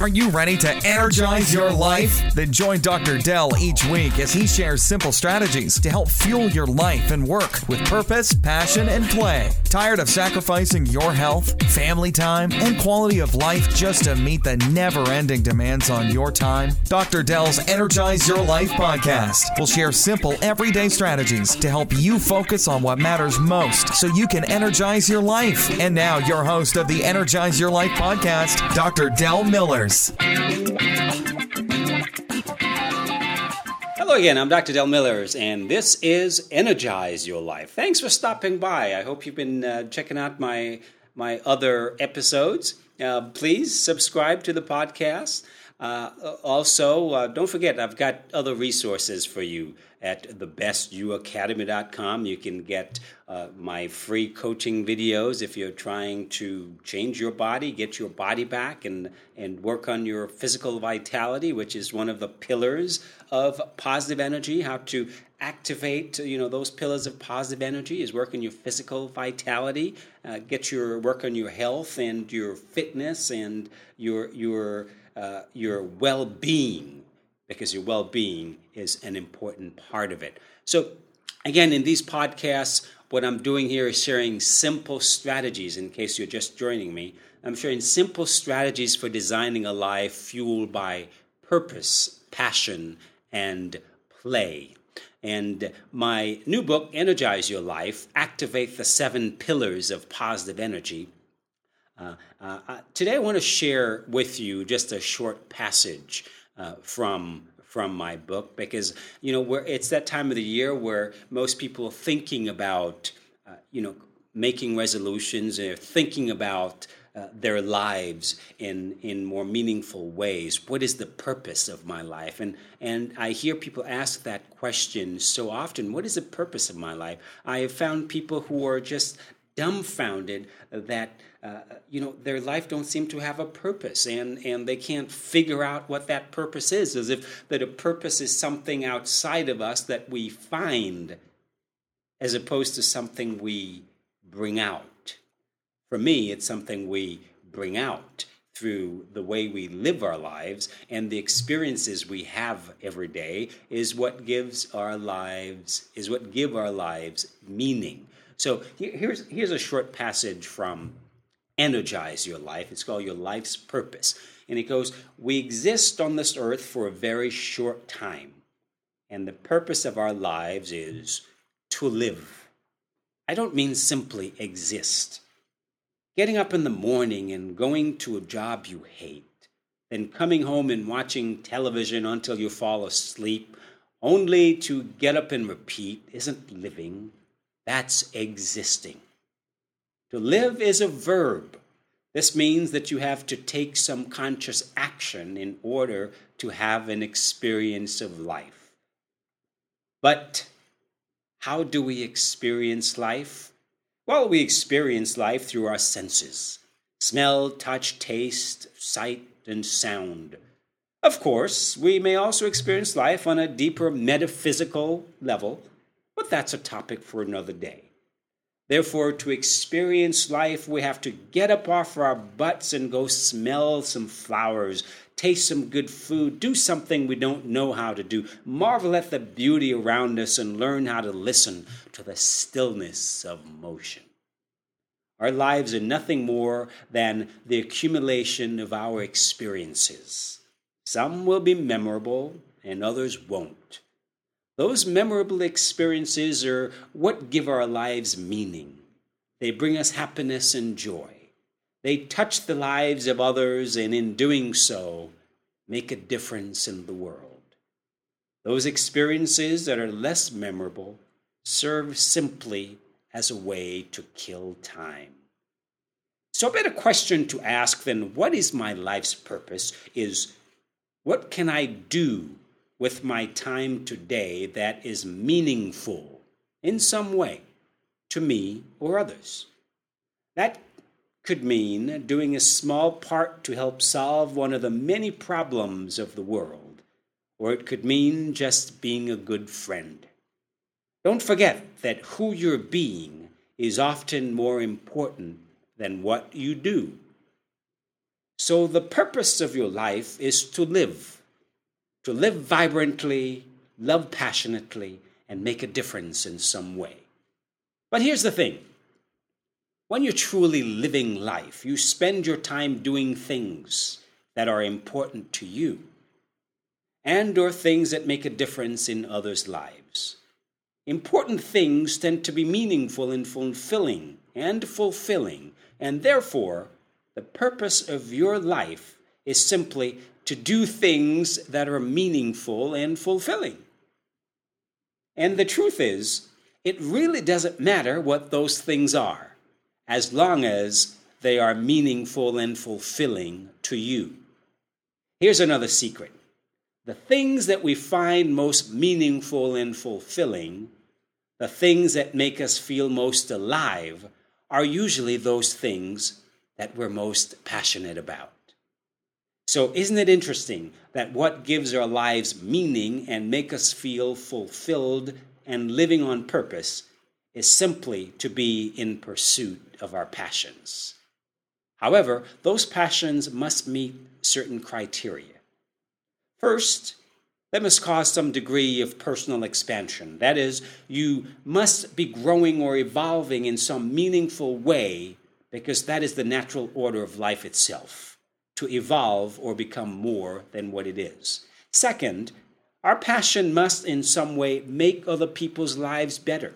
Are you ready to energize your life? Then join Dr. Del each week as he shares simple strategies to help fuel your life and work with purpose, passion, and play. Tired of sacrificing your health, family time, and quality of life just to meet the never-ending demands on your time? Dr. Del's Energize Your Life podcast will share simple, everyday strategies to help you focus on what matters most so you can energize your life. And now, your host of the Energize Your Life podcast, Dr. Del Millers. Hello again, I'm Dr. Del Millers, and this is Energize Your Life. Thanks for stopping by. I hope you've been checking out my other episodes. Please subscribe to the podcast. Also, don't forget, I've got other resources for you at thebestyouacademy.com. You can get my free coaching videos if you're trying to change your body, get your body back, and work on your physical vitality, which is one of the pillars of positive energy. How to activate, those pillars of positive energy is work on your physical vitality, work on your health and your fitness and your well-being, because your well-being is an important part of it. So, again, in these podcasts, what I'm doing here is sharing simple strategies, in case you're just joining me. I'm sharing simple strategies for designing a life fueled by purpose, passion, and play. And my new book, Energize Your Life, Activate the 7 Pillars of Positive Energy. Today I want to share with you just a short passage from my book, because it's that time of the year where most people are thinking about making resolutions, and they're thinking about their lives in more meaningful ways. What is the purpose of my life? And I hear people ask that question so often. What is the purpose of my life? I have found people who are just dumbfounded that their life don't seem to have a purpose, and they can't figure out what that purpose is, as if that a purpose is something outside of us that we find, as opposed to something we bring out. For me, it's something we bring out through the way we live our lives, and the experiences we have every day is what give our lives meaning. So here's a short passage from Energize Your Life. It's called Your Life's Purpose. And it goes, we exist on this earth for a very short time, and the purpose of our lives is to live. I don't mean simply exist. Getting up in the morning and going to a job you hate, then coming home and watching television until you fall asleep, only to get up and repeat, isn't living. That's existing. To live is a verb. This means that you have to take some conscious action in order to have an experience of life. But how do we experience life? Well, we experience life through our senses. Smell, touch, taste, sight, and sound. Of course, we may also experience life on a deeper metaphysical level, but that's a topic for another day. Therefore, to experience life, we have to get up off our butts and go smell some flowers, taste some good food, do something we don't know how to do, marvel at the beauty around us, and learn how to listen to the stillness of motion. Our lives are nothing more than the accumulation of our experiences. Some will be memorable and others won't. Those memorable experiences are what give our lives meaning. They bring us happiness and joy. They touch the lives of others, and in doing so, make a difference in the world. Those experiences that are less memorable serve simply as a way to kill time. So a better question to ask than what is my life's purpose is, what can I do with my time today that is meaningful in some way to me or others? That could mean doing a small part to help solve one of the many problems of the world, or it could mean just being a good friend. Don't forget that who you're being is often more important than what you do. So the purpose of your life is to live vibrantly, love passionately, and make a difference in some way. But here's the thing. When you're truly living life, you spend your time doing things that are important to you and or things that make a difference in others' lives. Important things tend to be meaningful and fulfilling, and therefore, the purpose of your life is simply to do things that are meaningful and fulfilling. And the truth is, it really doesn't matter what those things are, as long as they are meaningful and fulfilling to you. Here's another secret. The things that we find most meaningful and fulfilling, the things that make us feel most alive, are usually those things that we're most passionate about. So isn't it interesting that what gives our lives meaning and make us feel fulfilled and living on purpose is simply to be in pursuit of our passions? However, those passions must meet certain criteria. First, they must cause some degree of personal expansion. That is, you must be growing or evolving in some meaningful way, because that is the natural order of life itself, to evolve or become more than what it is. Second, our passion must in some way make other people's lives better.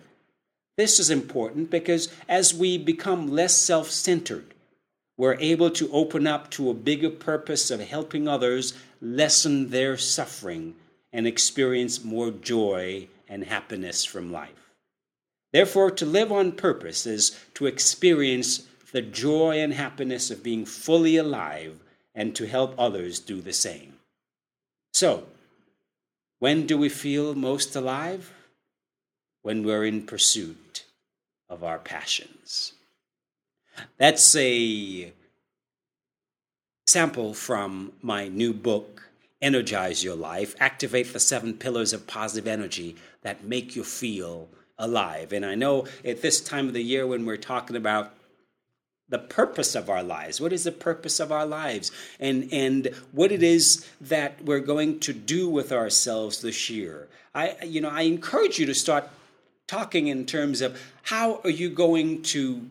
This is important because as we become less self-centered, we're able to open up to a bigger purpose of helping others lessen their suffering and experience more joy and happiness from life. Therefore, to live on purpose is to experience the joy and happiness of being fully alive and to help others do the same. So, when do we feel most alive? When we're in pursuit of our passions. That's a sample from my new book, Energize Your Life, Activate the 7 Pillars of Positive Energy that Make You Feel Alive. And I know at this time of the year when we're talking about the purpose of our lives, what is the purpose of our lives, and what it is that we're going to do with ourselves this year, I encourage you to start talking in terms of how are you going to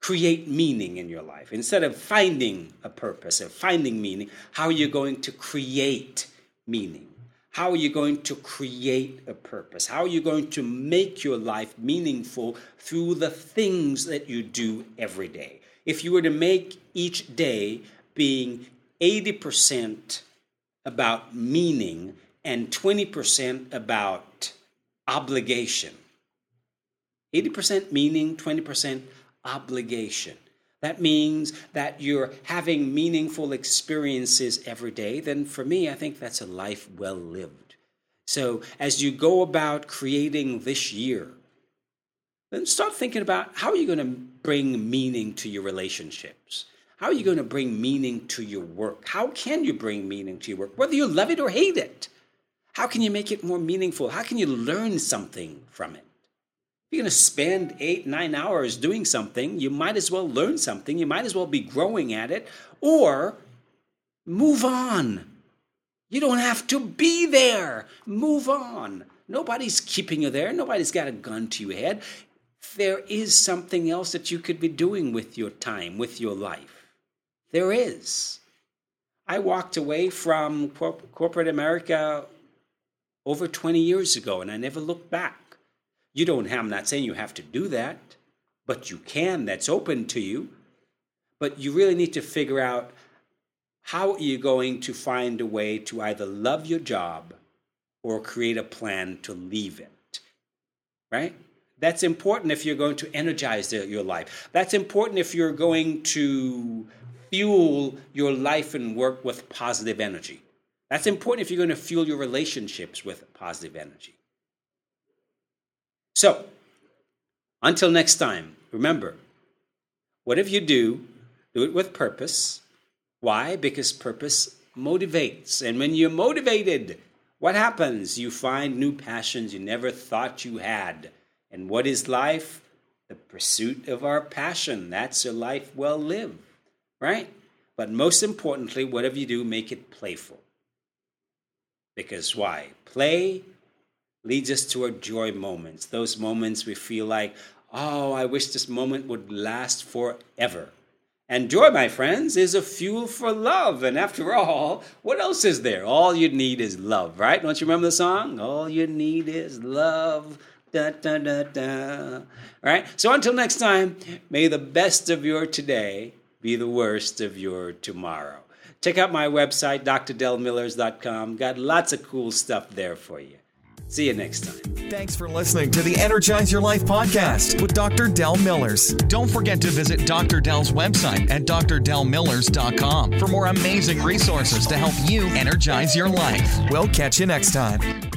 create meaning in your life. Instead of finding a purpose and finding meaning, how are you going to create meaning? How are you going to create a purpose? How are you going to make your life meaningful through the things that you do every day? If you were to make each day being 80% about meaning and 20% about obligation, 80% meaning, 20% obligation. That means that you're having meaningful experiences every day. Then for me, I think that's a life well lived. So as you go about creating this year, then start thinking about how are you going to bring meaning to your relationships? How are you going to bring meaning to your work? How can you bring meaning to your work, whether you love it or hate it? How can you make it more meaningful? How can you learn something from it? If you're going to spend 8-9 hours doing something, you might as well learn something. You might as well be growing at it or move on. You don't have to be there. Move on. Nobody's keeping you there. Nobody's got a gun to your head. There is something else that you could be doing with your time, with your life. There is. I walked away from corporate America over 20 years ago, and I never looked back. I'm not saying you have to do that, but you can. That's open to you. But you really need to figure out how are you going to find a way to either love your job or create a plan to leave it, right? That's important if you're going to energize your life. That's important if you're going to fuel your life and work with positive energy. That's important if you're going to fuel your relationships with positive energy. So, until next time, remember, whatever you do, do it with purpose. Why? Because purpose motivates. And when you're motivated, what happens? You find new passions you never thought you had. And what is life? The pursuit of our passion. That's a life well lived. right? But most importantly, whatever you do, make it playful. Because why? Play leads us toward joy moments. Those moments we feel like, oh, I wish this moment would last forever. And joy, my friends, is a fuel for love. And after all, what else is there? All you need is love, right? Don't you remember the song? All you need is love. Da, da, da, da. All right? So until next time, may the best of your today be the worst of your tomorrow. Check out my website, drdelmillers.com. Got lots of cool stuff there for you. See you next time. Thanks for listening to the Energize Your Life podcast with Dr. Del Millers. Don't forget to visit Dr. Del's website at drdelmillers.com for more amazing resources to help you energize your life. We'll catch you next time.